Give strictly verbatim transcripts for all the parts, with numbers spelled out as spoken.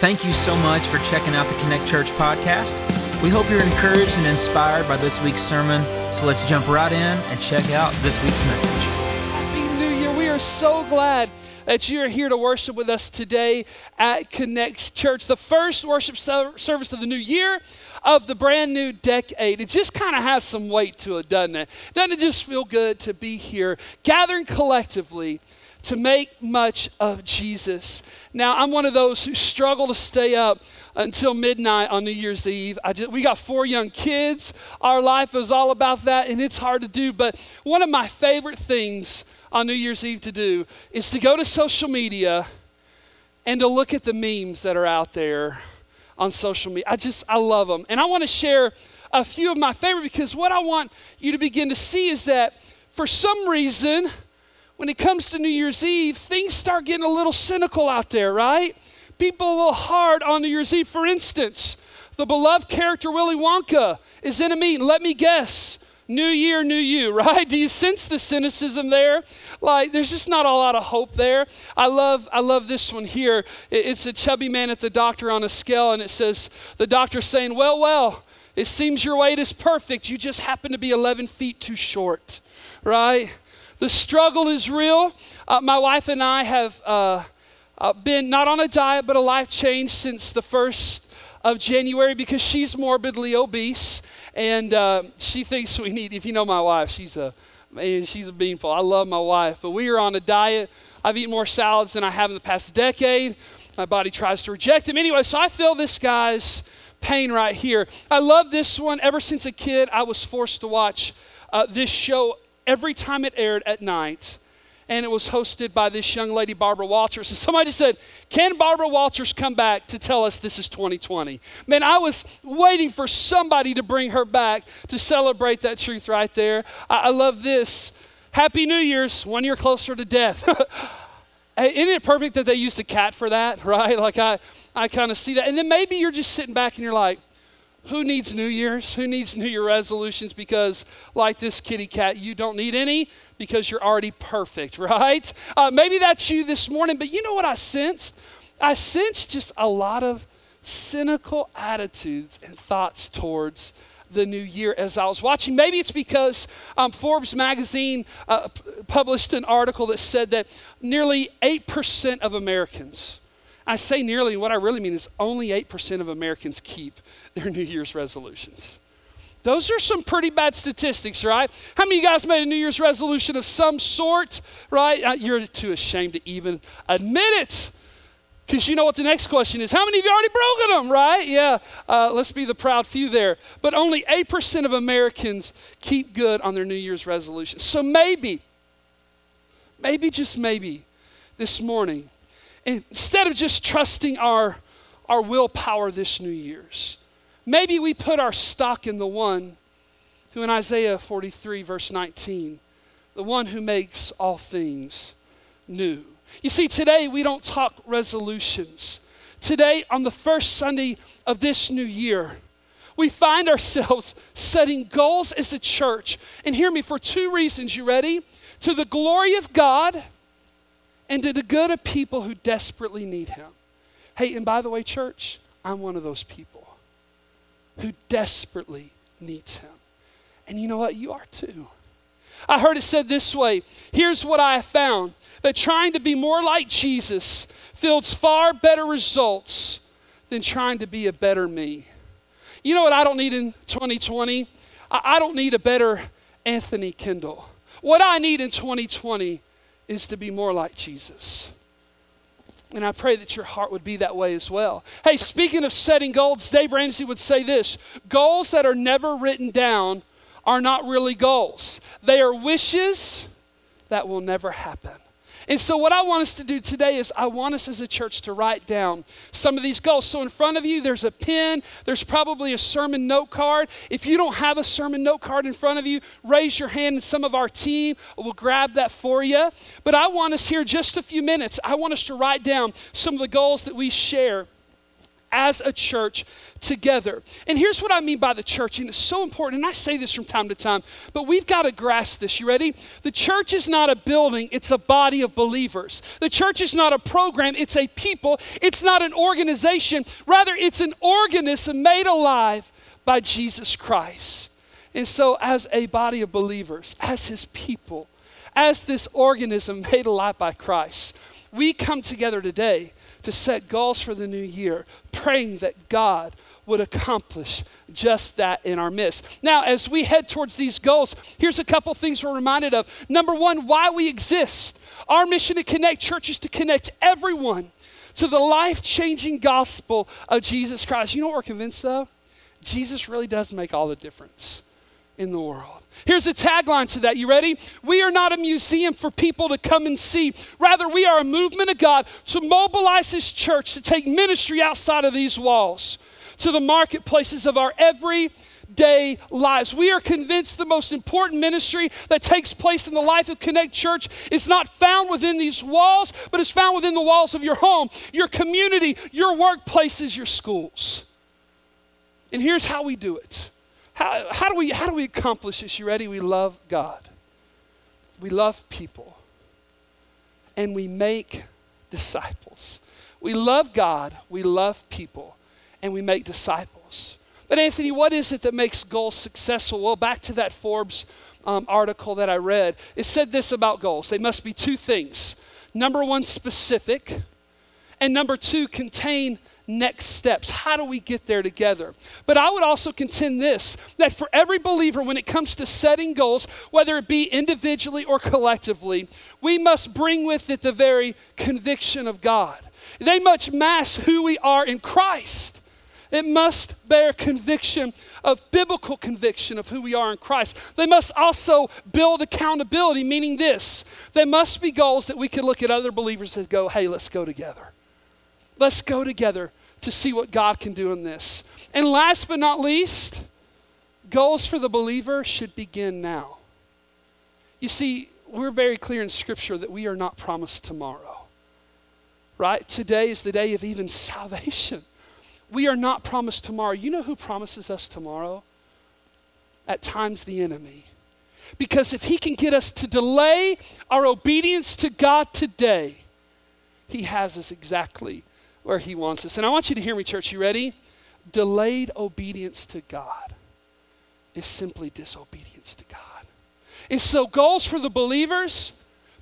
Thank you so much for checking out the Connect Church podcast. We hope you're encouraged and inspired by this week's sermon. So let's jump right in and check out this week's message. Happy New Year. We are so glad that you're here to worship with us today at Connect Church, the first worship service of the new year of the brand new decade. It just kind of has some weight to it, doesn't it? Doesn't it just feel good to be here gathering collectively to make much of Jesus? Now, I'm one of those who struggle to stay up until midnight on New Year's Eve. I just, we got four young kids. Our life is all about that, and it's hard to do. But one of my favorite things on New Year's Eve to do is to go to social media and to look at the memes that are out there on social media. I just, I love them. And I want to share a few of my favorite, because what I want you to begin to see is that for some reason, when it comes to New Year's Eve, things start getting a little cynical out there, right? People are a little hard on New Year's Eve. For instance, the beloved character Willy Wonka is in a meeting. Let me guess, new year, new you, right? Do you sense the cynicism there? Like, there's just not a lot of hope there. I love, I love this one here. It's a chubby man at the doctor on a scale, and it says, the doctor's saying, well, well, it seems your weight is perfect. You just happen to be eleven feet too short, right? The struggle is real. Uh, my wife and I have uh, uh, been not on a diet, but a life change since the first of January, because she's morbidly obese, and uh, she thinks we need, if you know my wife, she's a, man, she's a beanpole. I love my wife, but we are on a diet. I've eaten more salads than I have in the past decade. My body tries to reject them. Anyway, so I feel this guy's pain right here. I love this one. Ever since a kid, I was forced to watch uh, this show every time it aired at night, and it was hosted by this young lady, Barbara Walters. And somebody just said, can Barbara Walters come back to tell us this is twenty twenty? Man, I was waiting for somebody to bring her back to celebrate that truth right there. I, I love this. Happy New Year's, one year closer to death. Isn't it perfect that they used a cat for that, right? Like I, I kind of see that. And then maybe you're just sitting back and you're like, who needs New Year's? Who needs New Year resolutions? Because like this kitty cat, you don't need any because you're already perfect, right? Uh, maybe that's you this morning, but you know what I sensed? I sensed just a lot of cynical attitudes and thoughts towards the new year as I was watching. Maybe it's because um, Forbes magazine uh, p- published an article that said that nearly eight percent of Americans, I say nearly, what I really mean is only eight percent of Americans keep their New Year's resolutions. Those are some pretty bad statistics, right? How many of you guys made a New Year's resolution of some sort, right? You're too ashamed to even admit it, because you know what the next question is. How many of you already broken them, right? Yeah, uh, let's be the proud few there. But only eight percent of Americans keep good on their New Year's resolutions. So maybe, maybe just maybe this morning, instead of just trusting our, our willpower this New Year's, maybe we put our stock in the one who in Isaiah forty-three, verse nineteen, the one who makes all things new. You see, today we don't talk resolutions. Today, on the first Sunday of this new year, we find ourselves setting goals as a church. And hear me, for two reasons. You ready? To the glory of God, and to the good of people who desperately need him. Hey, and by the way, church, I'm one of those people who desperately needs him. And you know what? You are too. I heard it said this way. Here's what I found, that trying to be more like Jesus yields far better results than trying to be a better me. You know what I don't need in twenty twenty? I, I don't need a better Anthony Kendall. What I need in twenty twenty is to be more like Jesus. And I pray that your heart would be that way as well. Hey, speaking of setting goals, Dave Ramsey would say this, goals that are never written down are not really goals. They are wishes that will never happen. And so what I want us to do today is I want us as a church to write down some of these goals. So in front of you, there's a pen. There's probably a sermon note card. If you don't have a sermon note card in front of you, raise your hand and some of our team will grab that for you. But I want us here just a few minutes. I want us to write down some of the goals that we share as a church together. And here's what I mean by the church, and it's so important, and I say this from time to time, but we've got to grasp this. You ready? The church is not a building, it's a body of believers. The church is not a program, it's a people. It's not an organization. Rather, it's an organism made alive by Jesus Christ. And so as a body of believers, as his people, as this organism made alive by Christ, we come together today to set goals for the new year, praying that God would accomplish just that in our midst. Now, as we head towards these goals, here's a couple things we're reminded of. Number one, why we exist. Our mission to Connect Church is to connect everyone to the life-changing gospel of Jesus Christ. You know what we're convinced of? Jesus really does make all the difference in the world. Here's a tagline to that. You ready? We are not a museum for people to come and see. Rather, we are a movement of God to mobilize his church to take ministry outside of these walls to the marketplaces of our everyday lives. We are convinced the most important ministry that takes place in the life of Connect Church is not found within these walls, but is found within the walls of your home, your community, your workplaces, your schools. And here's how we do it. How, how do we, how do we accomplish this? You ready? We love God. We love people. And we make disciples. We love God. We love people. And we make disciples. But Anthony, what is it that makes goals successful? Well, back to that Forbes um, article that I read. It said this about goals. They must be two things. Number one, specific. And number two, contain next steps. How do we get there together? But I would also contend this, that for every believer, when it comes to setting goals, whether it be individually or collectively, we must bring with it the very conviction of God. They must mask who we are in Christ. It must bear conviction of biblical conviction of who we are in Christ. They must also build accountability, meaning this. There must be goals that we can look at other believers and go, hey, let's go together. Let's go together to see what God can do in this. And last but not least, goals for the believer should begin now. You see, we're very clear in Scripture that we are not promised tomorrow, right? Today is the day of even salvation. We are not promised tomorrow. You know who promises us tomorrow? At times, the enemy. Because if he can get us to delay our obedience to God today, he has us exactly where he wants us. And I want you to hear me, church. You ready? Delayed obedience to God is simply disobedience to God. And so goals for the believers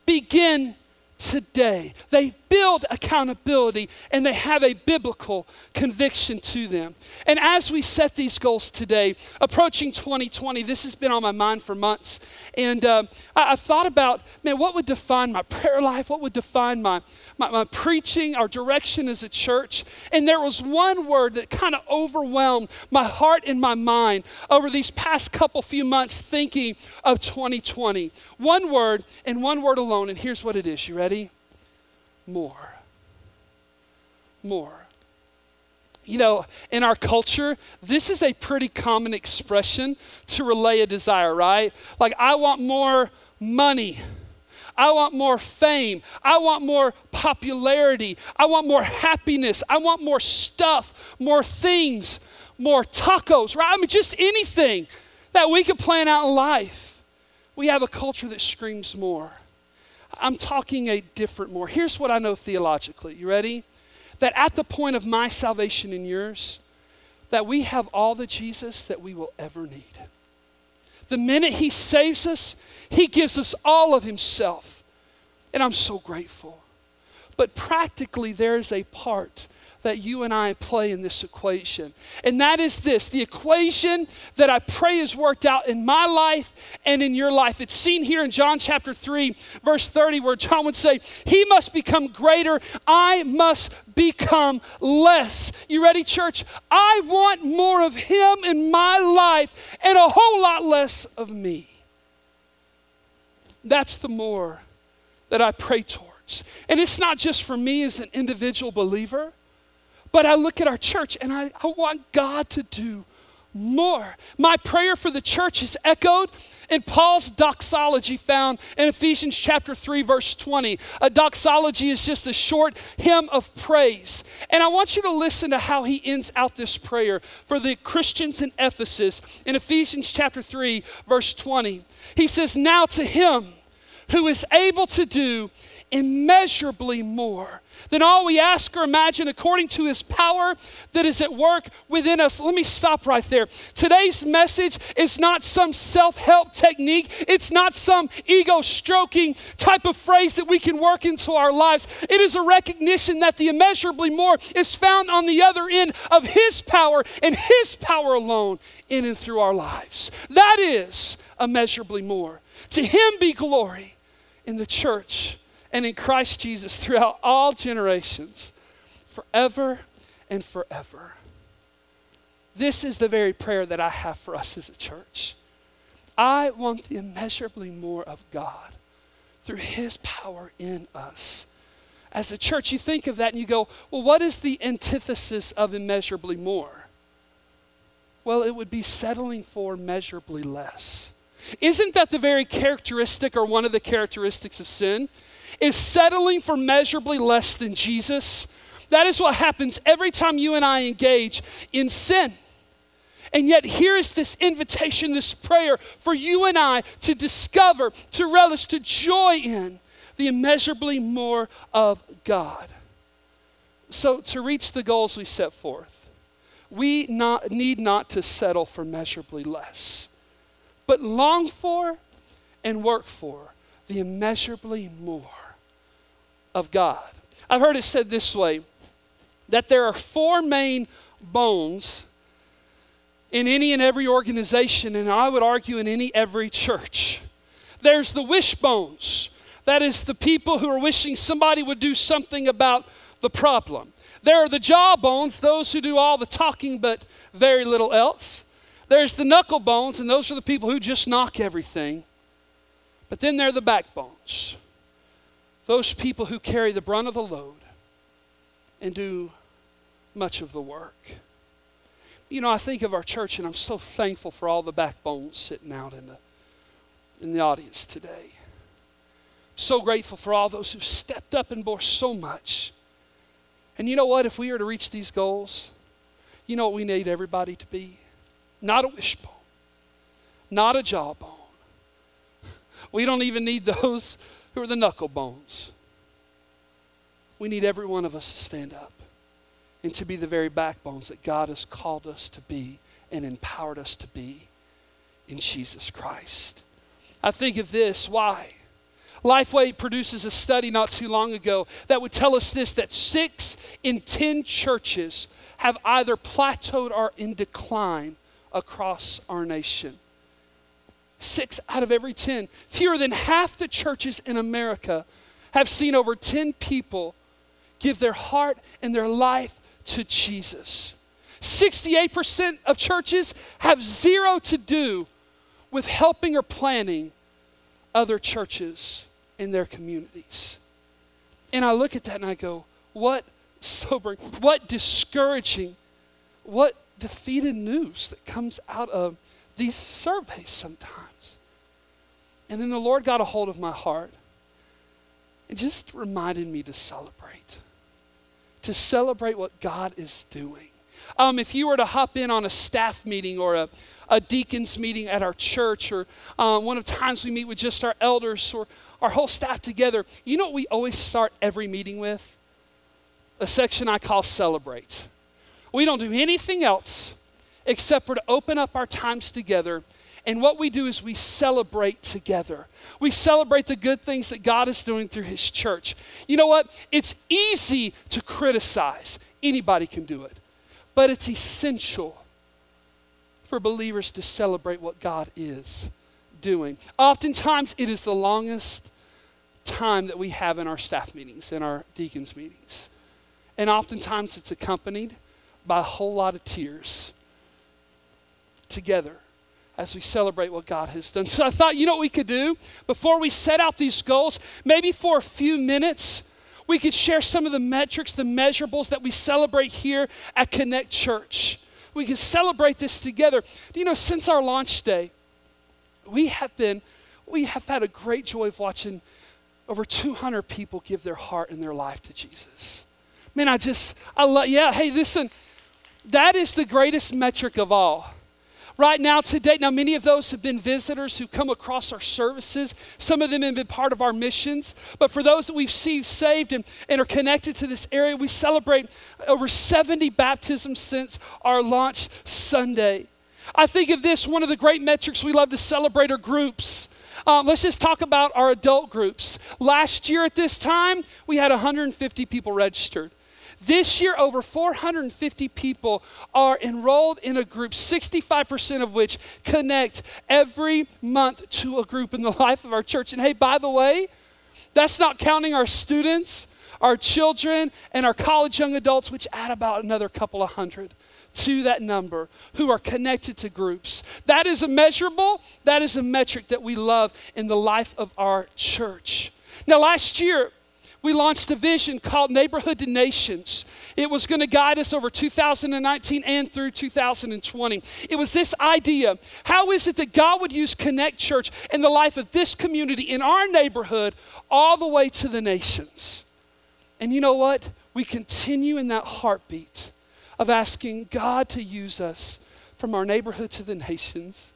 begin today. They build accountability and they have a biblical conviction to them. And as we set these goals today, approaching twenty twenty, this has been on my mind for months. And uh, I, I thought about, man, what would define my prayer life? What would define my, my, my preaching, our direction as a church? And there was one word that kind of overwhelmed my heart and my mind over these past couple few months thinking of twenty twenty. One word and one word alone, and here's what it is. You ready? More. More. You know, in our culture, this is a pretty common expression to relay a desire, right? Like, I want more money. I want more fame. I want more popularity. I want more happiness. I want more stuff, more things, more tacos, right? I mean, just anything that we could plan out in life. We have a culture that screams more. I'm talking a different more. Here's what I know theologically. You ready? That at the point of my salvation and yours, that we have all the Jesus that we will ever need. The minute he saves us, he gives us all of himself. And I'm so grateful. But practically, there is a part that you and I play in this equation. And that is this, the equation that I pray is worked out in my life and in your life. It's seen here in John chapter three, verse thirty, where John would say, he must become greater, I must become less. You ready, church? I want more of him in my life and a whole lot less of me. That's the more that I pray towards. And it's not just for me as an individual believer, but I look at our church and I, I want God to do more. My prayer for the church is echoed in Paul's doxology found in Ephesians chapter three, verse twenty. A doxology is just a short hymn of praise. And I want you to listen to how he ends out this prayer for the Christians in Ephesus in Ephesians chapter three, verse twenty. He says, "Now to him who is able to do immeasurably more than all we ask or imagine according to his power that is at work within us." Let me stop right there. Today's message is not some self-help technique. It's not some ego-stroking type of phrase that we can work into our lives. It is a recognition that the immeasurably more is found on the other end of his power and his power alone in and through our lives. That is immeasurably more. To him be glory in the church and in Christ Jesus throughout all generations, forever and forever. This is the very prayer that I have for us as a church. I want the immeasurably more of God through his power in us. As a church, you think of that and you go, well, what is the antithesis of immeasurably more? Well, it would be settling for measurably less. Isn't that the very characteristic or one of the characteristics of sin? Is settling for measurably less than Jesus. That is what happens every time you and I engage in sin. And yet here is this invitation, this prayer for you and I to discover, to relish, to joy in the immeasurably more of God. So to reach the goals we set forth, we not, need not to settle for measurably less, but long for and work for the immeasurably more of God. I've heard it said this way, that there are four main bones in any and every organization, and I would argue in any every church. There's the wish bones. That is the people who are wishing somebody would do something about the problem. There are the jaw bones, those who do all the talking but very little else. There's the knuckle bones, and those are the people who just knock everything. But then there are the backbones. Those people who carry the brunt of the load and do much of the work. You know, I think of our church, and I'm so thankful for all the backbones sitting out in the, in the audience today. So grateful for all those who stepped up and bore so much. And you know what? If we are to reach these goals, you know what we need everybody to be? Not a wishbone, not a jawbone. We don't even need those who are the knuckle bones. We need every one of us to stand up and to be the very backbones that God has called us to be and empowered us to be in Jesus Christ. I think of this, why? LifeWay produces a study not too long ago that would tell us this, that six in ten churches have either plateaued or in decline across our nation. Six out of every ten. Fewer than half the churches in America have seen over ten people give their heart and their life to Jesus. sixty-eight percent of churches have zero to do with helping or planning other churches in their communities. And I look at that and I go, what sobering, what discouraging, what defeated news that comes out of these surveys sometimes. And then the Lord got a hold of my heart and just reminded me to celebrate, to celebrate what God is doing. Um, if you were to hop in on a staff meeting or a, a deacon's meeting at our church or uh, one of the times we meet with just our elders or our whole staff together, you know what we always start every meeting with? A section I call Celebrate. We don't do anything else except for to open up our times together. And what we do is we celebrate together. We celebrate the good things that God is doing through his church. You know what? It's easy to criticize. Anybody can do it. But it's essential for believers to celebrate what God is doing. Oftentimes, it is the longest time that we have in our staff meetings, in our deacons meetings. And oftentimes, it's accompanied by a whole lot of tears together as we celebrate what God has done. So I thought, you know what we could do? Before we set out these goals, maybe for a few minutes, we could share some of the metrics, the measurables that we celebrate here at Connect Church. we can celebrate this together. You know, since our launch day, we have been, we have had a great joy of watching over two hundred people give their heart and their life to Jesus. Man, I just, I love, yeah, hey, listen, that is the greatest metric of all. Right now, today, now many of those have been visitors who come across our services. Some of them have been part of our missions. But for those that we've seen saved and, and are connected to this area, we celebrate over seventy baptisms since our launch Sunday. I think of this, one of the great metrics we love to celebrate are groups. Um, let's just talk about our adult groups. Last year at this time, we had one hundred fifty people registered. This year, over four hundred fifty people are enrolled in a group, sixty-five percent of which connect every month to a group in the life of our church. And hey, by the way, that's not counting our students, our children, and our college young adults, which add about another couple of hundred to that number who are connected to groups. That is a measurable, that is a metric that we love in the life of our church. Now, last year, we launched a vision called Neighborhood to Nations. It was going to guide us over two thousand nineteen and through two thousand twenty. It was this idea, how is it that God would use Connect Church in the life of this community, in our neighborhood, all the way to the nations? And you know what? We continue in that heartbeat of asking God to use us from our neighborhood to the nations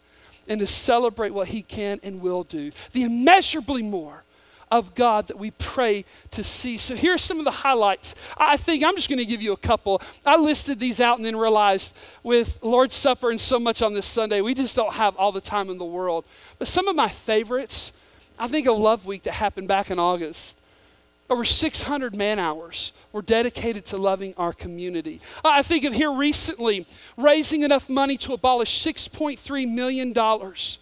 and to celebrate what he can and will do, the immeasurably more of God that we pray to see. So here's some of the highlights. I think I'm just gonna give you a couple. I listed these out and then realized with Lord's Supper and so much on this Sunday, we just don't have all the time in the world. But some of my favorites, I think of Love Week that happened back in August. Over six hundred man hours were dedicated to loving our community. I think of here recently, raising enough money to abolish six point three million dollars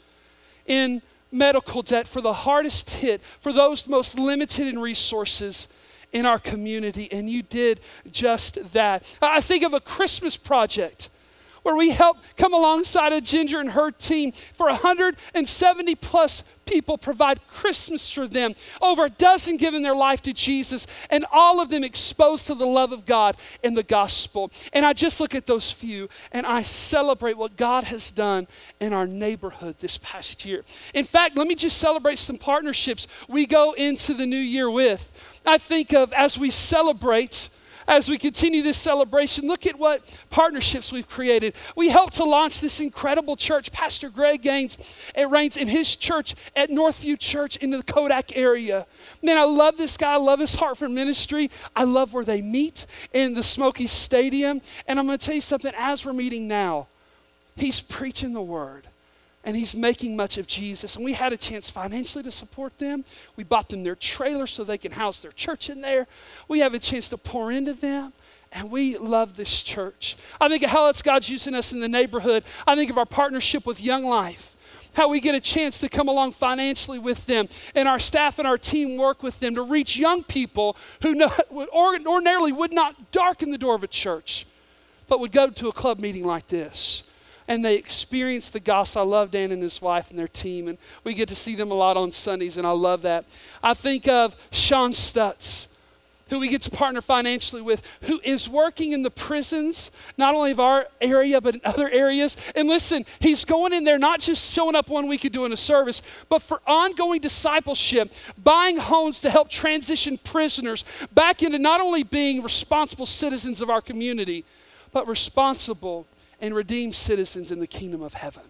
in medical debt for the hardest hit, for those most limited in resources in our community, and you did just that. I think of a Christmas project where we helped come alongside of Ginger and her team for one hundred seventy plus people, provide Christmas for them, over a dozen giving their life to Jesus, and all of them exposed to the love of God and the gospel. And I just look at those few and I celebrate what God has done in our neighborhood this past year. In fact, let me just celebrate some partnerships we go into the new year with. I think of, as we celebrate, as we continue this celebration, look at what partnerships we've created. We helped to launch this incredible church. Pastor Greg Gaines, it reigns in his church at Northview Church in the Kodak area. Man, I love this guy. I love his heart for ministry. I love where they meet in the Smoky Stadium. And I'm going to tell you something, as we're meeting now, he's preaching the word. And he's making much of Jesus. And we had a chance financially to support them. We bought them their trailer so they can house their church in there. We have a chance to pour into them. And we love this church. I think of how it's God's using us in the neighborhood. I think of our partnership with Young Life, how we get a chance to come along financially with them, and our staff and our team work with them to reach young people who know, ordinarily would not darken the door of a church, but would go to a club meeting like this. And they experience the gospel. I love Dan and his wife and their team, and we get to see them a lot on Sundays, and I love that. I think of Sean Stutz, who we get to partner financially with, who is working in the prisons, not only of our area, but in other areas. And listen, he's going in there, not just showing up one week and doing a service, but for ongoing discipleship, buying homes to help transition prisoners back into not only being responsible citizens of our community, but responsible and redeemed citizens in the kingdom of heaven.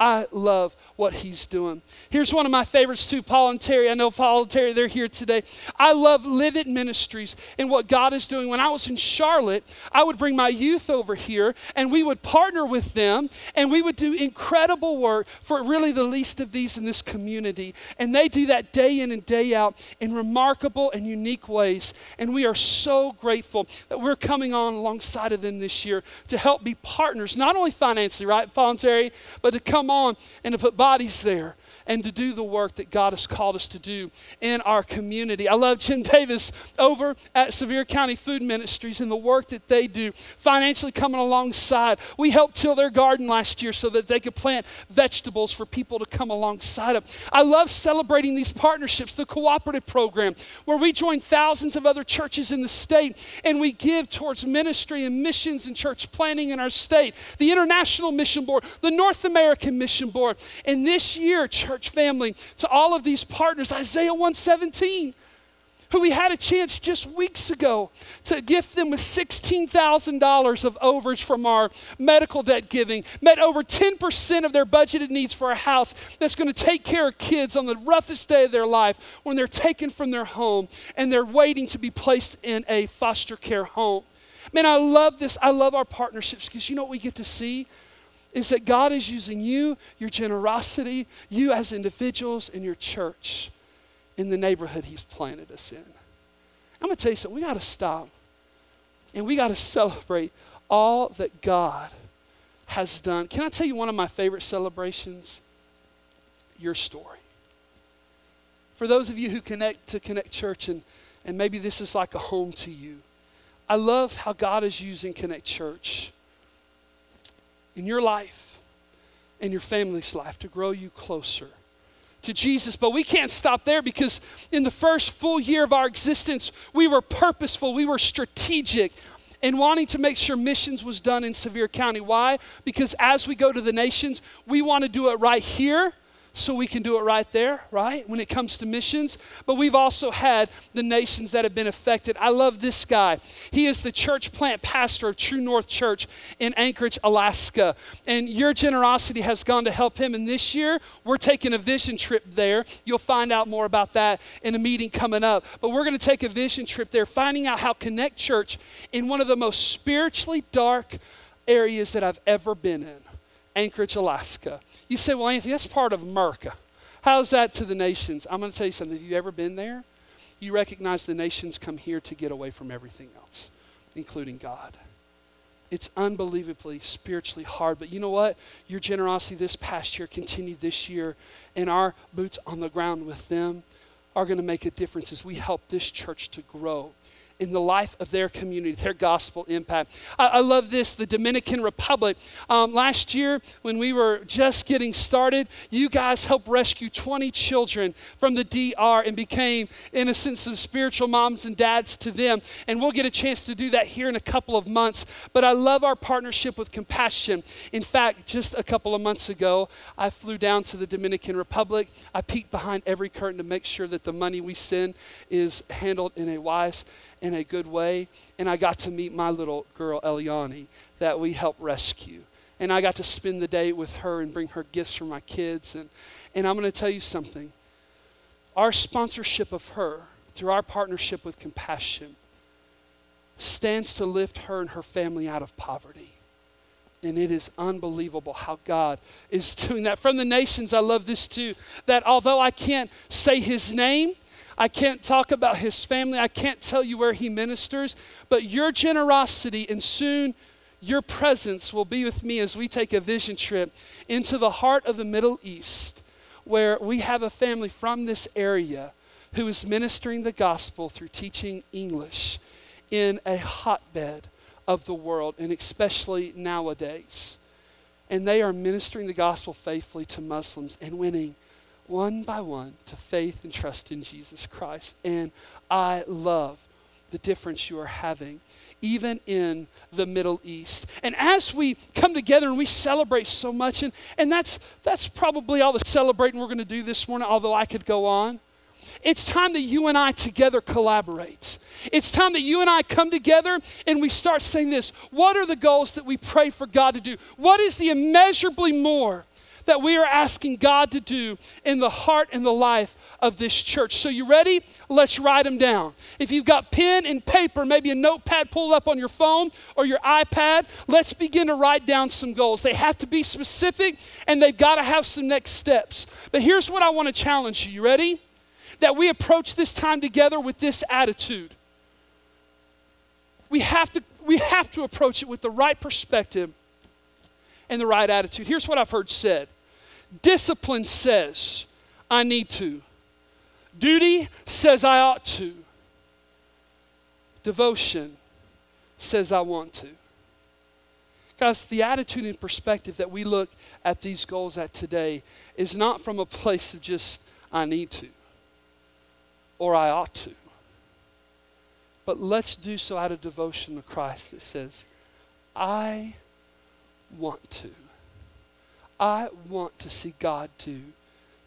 I love what he's doing. Here's one of my favorites too, Paul and Terry. I know Paul and Terry, they're here today. I love Live It Ministries and what God is doing. When I was in Charlotte, I would bring my youth over here and we would partner with them and we would do incredible work for really the least of these in this community. And they do that day in and day out in remarkable and unique ways. And we are so grateful that we're coming on alongside of them this year to help be partners, not only financially, right, Paul and Terry, but to come on and to put bodies there and to do the work that God has called us to do in our community. I love Jim Davis over at Sevier County Food Ministries and the work that they do, financially coming alongside. We helped till their garden last year so that they could plant vegetables for people to come alongside of. I love celebrating these partnerships, the cooperative program, where we join thousands of other churches in the state and we give towards ministry and missions and church planning in our state, the International Mission Board, the North American Mission Board. And this year, church family, to all of these partners, Isaiah one seventeen, who we had a chance just weeks ago to gift them with sixteen thousand dollars of overage from our medical debt giving, met over ten percent of their budgeted needs for a house that's going to take care of kids on the roughest day of their life when they're taken from their home and they're waiting to be placed in a foster care home. Man, I love this. I love our partnerships because you know what we get to see is that God is using you, your generosity, you as individuals and your church in the neighborhood he's planted us in. I'm going to tell you something. We got to stop and we got to celebrate all that God has done. Can I tell you one of my favorite celebrations? Your story. For those of you who connect to Connect Church and, and maybe this is like a home to you, I love how God is using Connect Church in your life and your family's life to grow you closer to Jesus. But we can't stop there because in the first full year of our existence, we were purposeful, we were strategic in wanting to make sure missions was done in Sevier County. Why? Because as we go to the nations, we want to do it right here so we can do it right there, right? When it comes to missions. But we've also had the nations that have been affected. I love this guy. He is the church plant pastor of True North Church in Anchorage, Alaska. And your generosity has gone to help him. And this year, we're taking a vision trip there. You'll find out more about that in a meeting coming up. But we're going to take a vision trip there, finding out how Connect Church in one of the most spiritually dark areas that I've ever been in. Anchorage, Alaska. You say, well, Anthony, that's part of America. How's that to the nations? I'm going to tell you something. If you've ever been there, you recognize the nations come here to get away from everything else, including God. It's unbelievably spiritually hard. But you know what? Your generosity this past year continued this year, and our boots on the ground with them are going to make a difference as we help this church to grow in the life of their community, their gospel impact. I, I love this, the Dominican Republic. Um, last year, when we were just getting started, you guys helped rescue twenty children from the D R and became, in a sense, of spiritual moms and dads to them. And we'll get a chance to do that here in a couple of months. But I love our partnership with Compassion. In fact, just a couple of months ago, I flew down to the Dominican Republic. I peeked behind every curtain to make sure that the money we send is handled in a wise in a good way, and I got to meet my little girl, Eliani, that we helped rescue. And I got to spend the day with her and bring her gifts for my kids. And, and I'm going to tell you something. Our sponsorship of her, through our partnership with Compassion, stands to lift her and her family out of poverty. And it is unbelievable how God is doing that. From the nations, I love this too, that although I can't say his name, I can't talk about his family. I can't tell you where he ministers. But your generosity and soon your presence will be with me as we take a vision trip into the heart of the Middle East, where we have a family from this area who is ministering the gospel through teaching English in a hotbed of the world, and especially nowadays. And they are ministering the gospel faithfully to Muslims and winning one by one to faith and trust in Jesus Christ. And I love the difference you are having, even in the Middle East. And as we come together and we celebrate so much, and, and that's, that's probably all the celebrating we're going to do this morning, although I could go on. It's time that you and I together collaborate. It's time that you and I come together and we start saying this. What are the goals that we pray for God to do? What is the immeasurably more that we are asking God to do in the heart and the life of this church? So you ready? Let's write them down. If you've got pen and paper, maybe a notepad pulled up on your phone or your iPad, let's begin to write down some goals. They have to be specific and they've got to have some next steps. But here's what I want to challenge you. You ready? That we approach this time together with this attitude. We have to, we have to approach it with the right perspective and the right attitude. Here's what I've heard said. Discipline says I need to. Duty says I ought to. Devotion says I want to. Guys, the attitude and perspective that we look at these goals at today is not from a place of just I need to or I ought to. But let's do so out of devotion to Christ that says, I want to. I want to see God do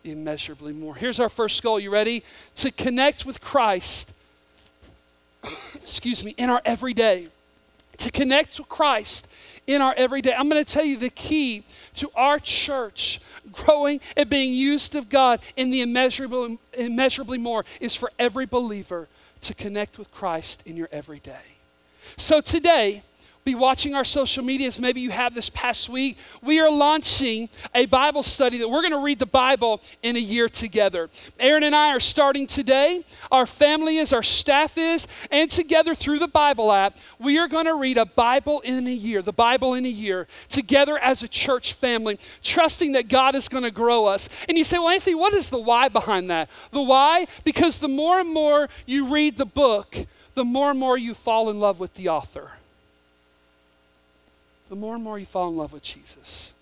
immeasurably more. Here's our first goal. You ready? To connect with Christ, excuse me, in our everyday. To connect with Christ in our everyday. I'm going to tell you the key to our church growing and being used of God in the immeasurable, immeasurably more is for every believer to connect with Christ in your everyday. So today, be watching our social medias. Maybe you have this past week. We are launching a Bible study that we're going to read the Bible in a year together. Aaron and I are starting today. Our family is, our staff is, and together through the Bible app, we are going to read a Bible in a year, the Bible in a year, together as a church family, trusting that God is going to grow us. And you say, well, Anthony, what is the why behind that? The why? Because the more and more you read the book, the more and more you fall in love with the author. The more and more you fall in love with Jesus.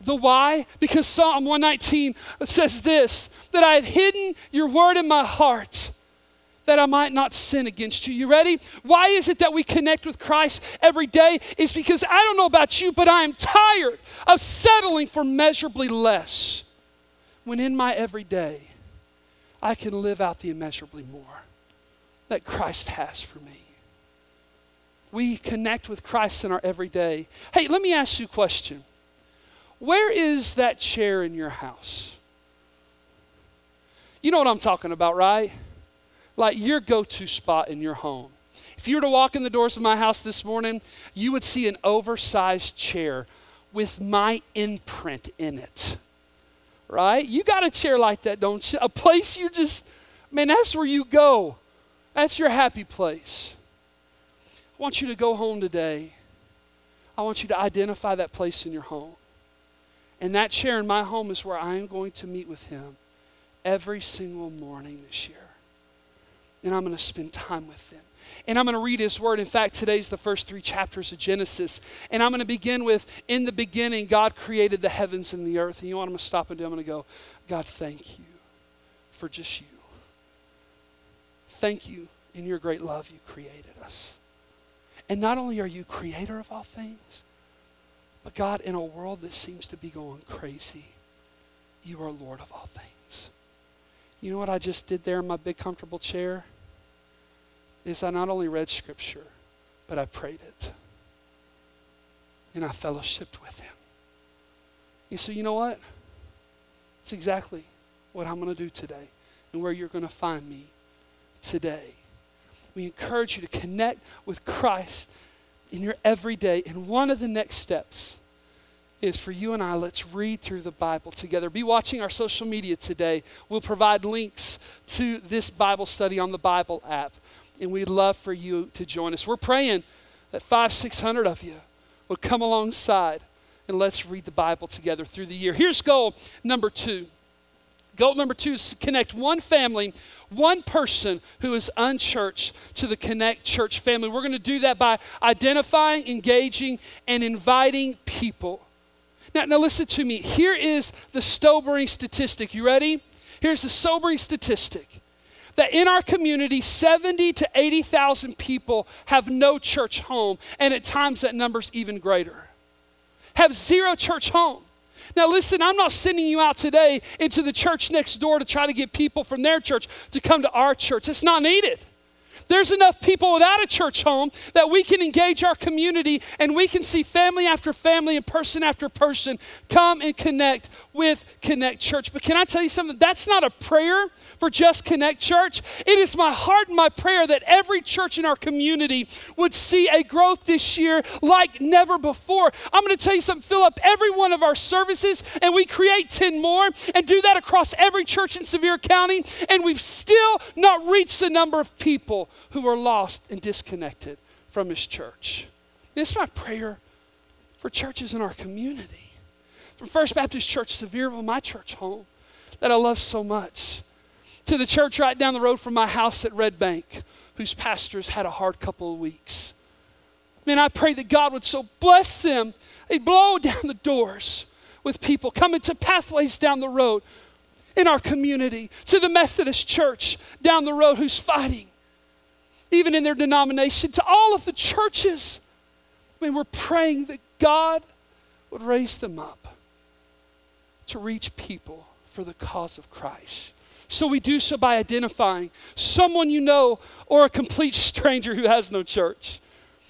The why? Because Psalm one nineteen says this, that I have hidden your word in my heart, that I might not sin against you. You ready? Why is it that we connect with Christ every day? It's because I don't know about you, but I am tired of settling for measurably less, when in my everyday, I can live out the immeasurably more that Christ has for me. We connect with Christ in our everyday. Hey, let me ask you a question. Where is that chair in your house? You know what I'm talking about, right? Like your go-to spot in your home. If you were to walk in the doors of my house this morning, you would see an oversized chair with my imprint in it, right? You got a chair like that, don't you? A place you just, man, that's where you go. That's your happy place. I want you to go home today. I want you to identify that place in your home. And that chair in my home is where I am going to meet with him every single morning this year. And I'm going to spend time with him. And I'm going to read his word. In fact, today's the first three chapters of Genesis. And I'm going to begin with, in the beginning, God created the heavens and the earth. And you know what I'm going to stop and do? I'm going to go, God, thank you for just you. Thank you in your great love you created us. And not only are you creator of all things, but God, in a world that seems to be going crazy, you are Lord of all things. You know what I just did there in my big comfortable chair? Is I not only read scripture, but I prayed it. And I fellowshiped with him. And so you know what? It's exactly what I'm going to do today and where you're going to find me today. We encourage you to connect with Christ in your everyday. And one of the next steps is for you and I, let's read through the Bible together. Be watching our social media today. We'll provide links to this Bible study on the Bible app. And we'd love for you to join us. We're praying that five, six hundred of you will come alongside and let's read the Bible together through the year. Here's goal number two. Goal number two is to connect one family, one person who is unchurched to the Connect Church family. We're going to do that by identifying, engaging, and inviting people. Now, now listen to me. Here is the sobering statistic. You ready? Here's the sobering statistic. That in our community, seventy to eighty thousand people have no church home. And at times that number's even greater. Have zero church home. Now listen, I'm not sending you out today into the church next door to try to get people from their church to come to our church. It's not needed. There's enough people without a church home that we can engage our community and we can see family after family and person after person come and connect with Connect Church. But can I tell you something? That's not a prayer for just Connect Church. It is my heart and my prayer that every church in our community would see a growth this year like never before. I'm going to tell you something. Fill up every one of our services and we create ten more and do that across every church in Sevier County, and we've still not reached the number of people who are lost and disconnected from his church. This is my prayer for churches in our community. From First Baptist Church, Sevierville, my church home, that I love so much, to the church right down the road from my house at Red Bank, whose pastor's had a hard couple of weeks. Man, I pray that God would so bless them, he'd blow down the doors with people coming to pathways down the road in our community, to the Methodist church down the road who's fighting, even in their denomination, to all of the churches. I mean, we're praying that God would raise them up to reach people for the cause of Christ. So we do so by identifying someone you know or a complete stranger who has no church,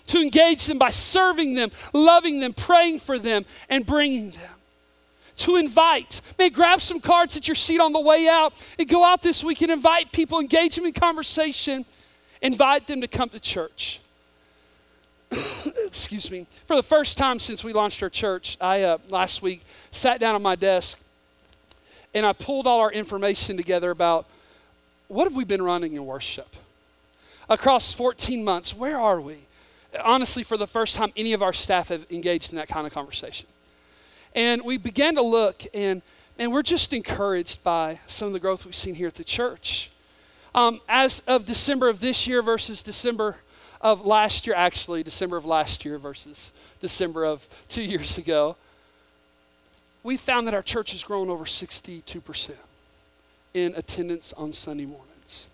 to engage them by serving them, loving them, praying for them, and bringing them. To invite. Man, grab some cards at your seat on the way out and go out this week and invite people, engage them in conversation, invite them to come to church. Excuse me. For the first time since we launched our church, I uh, last week sat down at my desk and I pulled all our information together about what have we been running in worship? Across fourteen months, where are we? Honestly, for the first time, any of our staff have engaged in that kind of conversation. And we began to look, and, and we're just encouraged by some of the growth we've seen here at the church. Um, as of December of this year versus December of last year, actually, December of last year versus December of two years ago, we found that our church has grown over sixty-two percent in attendance on Sunday mornings,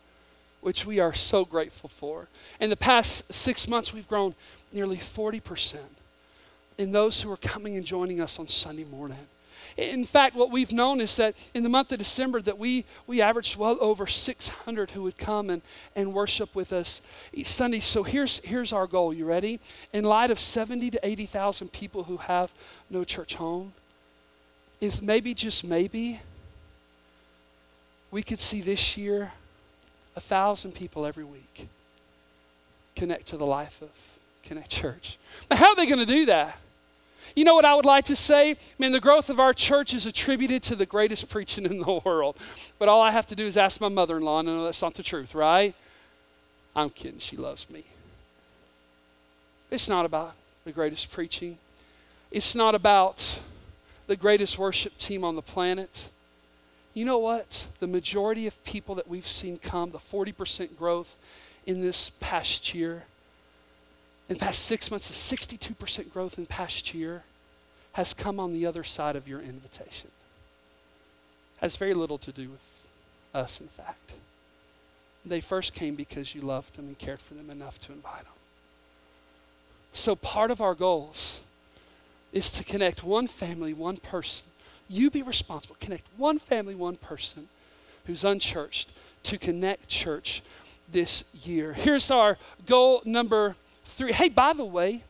which we are so grateful for. In the past six months, we've grown nearly forty percent in those who are coming and joining us on Sunday morning. In fact, what we've known is that in the month of December that we we averaged well over six hundred who would come and, and worship with us each Sunday. So here's here's our goal. You ready? In light of seventy to eighty thousand people who have no church home, is maybe, just maybe, we could see this year one thousand people every week connect to the life of Connect Church. Now, how are they going to do that? You know what I would like to say? Man, the growth of our church is attributed to the greatest preaching in the world. But all I have to do is ask my mother-in-law, and I know that's not the truth, right? I'm kidding. She loves me. It's not about the greatest preaching. It's not about the greatest worship team on the planet. You know what? The majority of people that we've seen come, the forty percent growth in this past year, in the past six months, the sixty-two percent growth in the past year has come on the other side of your invitation. Has very little to do with us, in fact. They first came because you loved them and cared for them enough to invite them. So part of our goals is to connect one family, one person. You be responsible. Connect one family, one person who's unchurched to Connect Church this year. Here's our goal number three. Hey, by the way,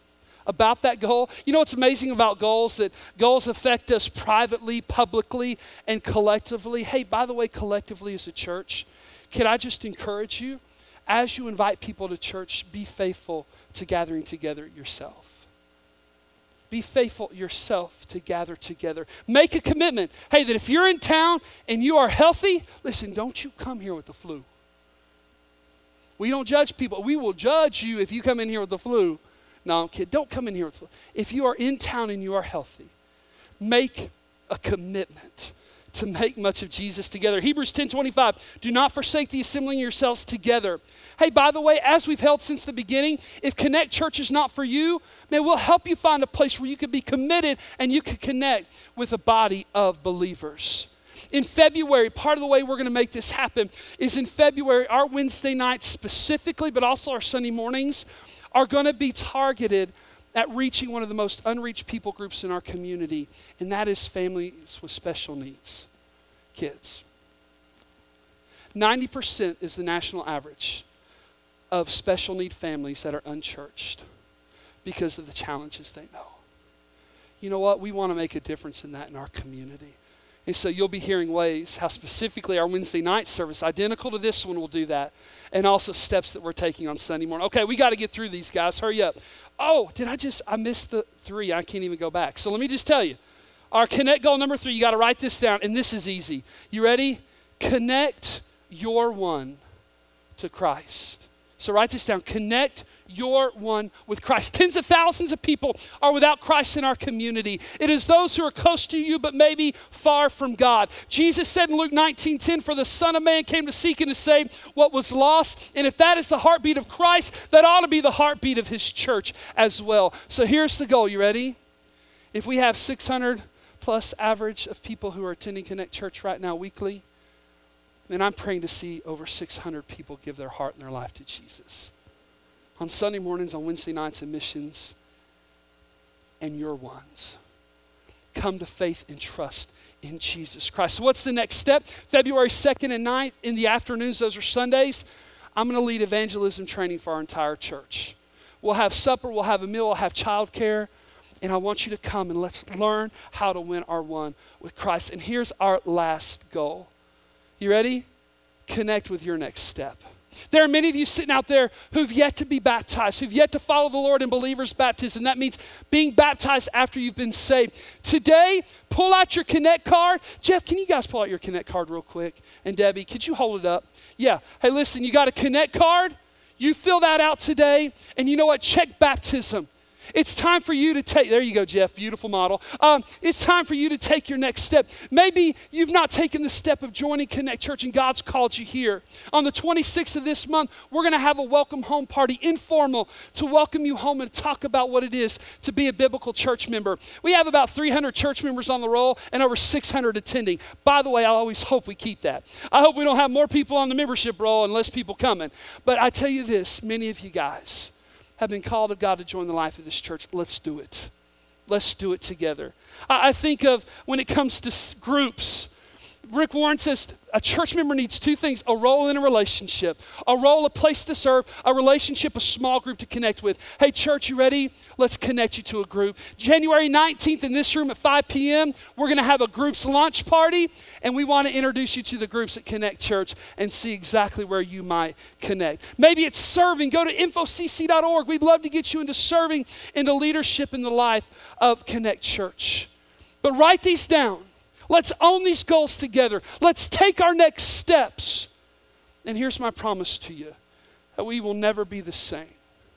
about that goal, you know what's amazing about goals? That goals affect us privately, publicly, and collectively. Hey, by the way, collectively as a church, can I just encourage you, as you invite people to church, be faithful to gathering together yourself. Be faithful yourself to gather together. Make a commitment. Hey, that if you're in town and you are healthy, listen, don't you come here with the flu. We don't judge people. We will judge you if you come in here with the flu. No, I'm kidding. Don't come in here with the flu. If you are in town and you are healthy, make a commitment to make much of Jesus together. Hebrews ten twenty-five, do not forsake the assembling yourselves together. Hey, by the way, as we've held since the beginning, if Connect Church is not for you, man, we'll help you find a place where you can be committed and you can connect with a body of believers. In February, part of the way we're going to make this happen is in February, our Wednesday nights specifically, but also our Sunday mornings, are going to be targeted at reaching one of the most unreached people groups in our community, and that is families with special needs, kids. ninety percent is the national average of special need families that are unchurched because of the challenges they know. You know what? We want to make a difference in that in our community. And so you'll be hearing ways how specifically our Wednesday night service, identical to this one, will do that. And also steps that we're taking on Sunday morning. Okay, we got to get through these, guys. Hurry up. Oh, did I just, I missed the three. I can't even go back. So let me just tell you. Our Connect goal number three, you got to write this down. And this is easy. You ready? Connect your one to Christ. So write this down. Connect you're one with Christ. Tens of thousands of people are without Christ in our community. It is those who are close to you but maybe far from God. Jesus said in Luke nineteen ten, "For the Son of Man came to seek and to save what was lost." And if that is the heartbeat of Christ, that ought to be the heartbeat of his church as well. So here's the goal. You ready? If we have six hundred plus average of people who are attending Connect Church right now weekly, and I'm praying to see over six hundred people give their heart and their life to Jesus. On Sunday mornings, on Wednesday nights and missions, and your ones. Come to faith and trust in Jesus Christ. So what's the next step? February second and ninth in the afternoons, those are Sundays, I'm going to lead evangelism training for our entire church. We'll have supper, we'll have a meal, we'll have childcare, and I want you to come and let's learn how to win our one with Christ. And here's our last goal. You ready? Connect with your next step. There are many of you sitting out there who've yet to be baptized, who've yet to follow the Lord in believer's baptism. That means being baptized after you've been saved. Today, pull out your Connect card. Jeff, can you guys pull out your Connect card real quick? And Debbie, could you hold it up? Yeah. Hey, listen, you got a Connect card? You fill that out today, and you know what? Check baptism. It's time for you to take, there you go, Jeff, beautiful model. Um, it's time for you to take your next step. Maybe you've not taken the step of joining Connect Church and God's called you here. On the twenty-sixth of this month, we're going to have a welcome home party, informal, to welcome you home and talk about what it is to be a biblical church member. We have about three hundred church members on the roll and over six hundred attending. By the way, I always hope we keep that. I hope we don't have more people on the membership roll and less people coming. But I tell you this, many of you guys have been called of God to join the life of this church. Let's do it. Let's do it together. I, I think of when it comes to s- groups, Rick Warren says a church member needs two things, a role in a relationship, a role, a place to serve, a relationship, a small group to connect with. Hey, church, you ready? Let's connect you to a group. January nineteenth in this room at five p.m., we're going to have a group's launch party, and we want to introduce you to the groups at Connect Church and see exactly where you might connect. Maybe it's serving. Go to info c c dot org. We'd love to get you into serving, into leadership in the life of Connect Church. But write these down. Let's own these goals together. Let's take our next steps. And here's my promise to you, that we will never be the same.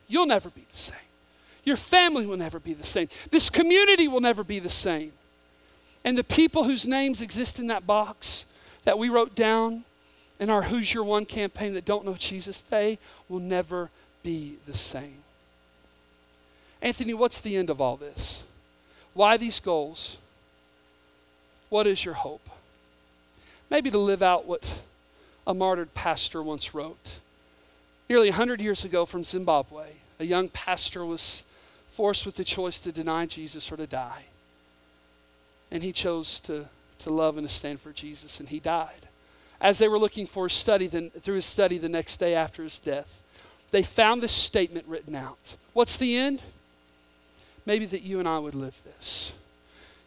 You'll never be the same. Your family will never be the same. This community will never be the same. And the people whose names exist in that box that we wrote down in our Who's Your One campaign that don't know Jesus, they will never be the same. Anthony, what's the end of all this? Why these goals? What is your hope? Maybe to live out what a martyred pastor once wrote. Nearly one hundred years ago from Zimbabwe, a young pastor was forced with the choice to deny Jesus or to die. And he chose to, to love and to stand for Jesus, and he died. As they were looking for his study, then, through his study the next day after his death, they found this statement written out. What's the end? Maybe that you and I would live this.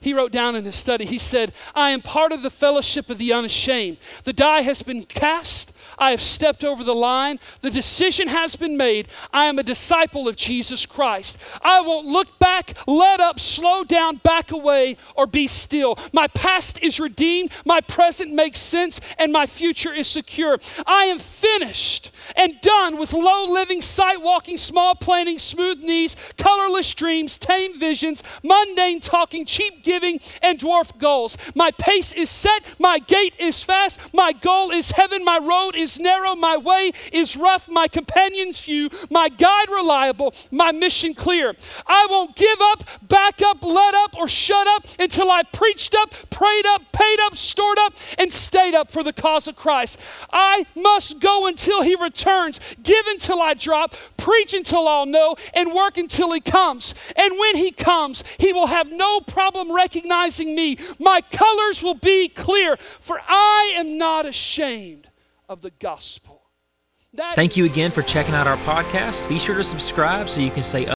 He wrote down in his study, he said, "I am part of the fellowship of the unashamed. The die has been cast. I have stepped over the line. The decision has been made. I am a disciple of Jesus Christ. I won't look back, let up, slow down, back away, or be still. My past is redeemed. My present makes sense, and my future is secure. I am finished and done with low living, sight walking, small planning, smooth knees, colorless dreams, tame visions, mundane talking, cheap giving, and dwarf goals. My pace is set, my gait is fast, my goal is heaven, my road is narrow, my way is rough, my companions few, my guide reliable, my mission clear. I won't give up, back up, let up, or shut up until I preached up, prayed up, paid up, stored up, and stayed up for the cause of Christ. I must go until he returns, give until I drop, preach until I'll know, and work until he comes. And when he comes, he will have no problem recognizing me. My colors will be clear, for I am not ashamed of the gospel." That Thank you again for checking out our podcast. Be sure to subscribe so you can stay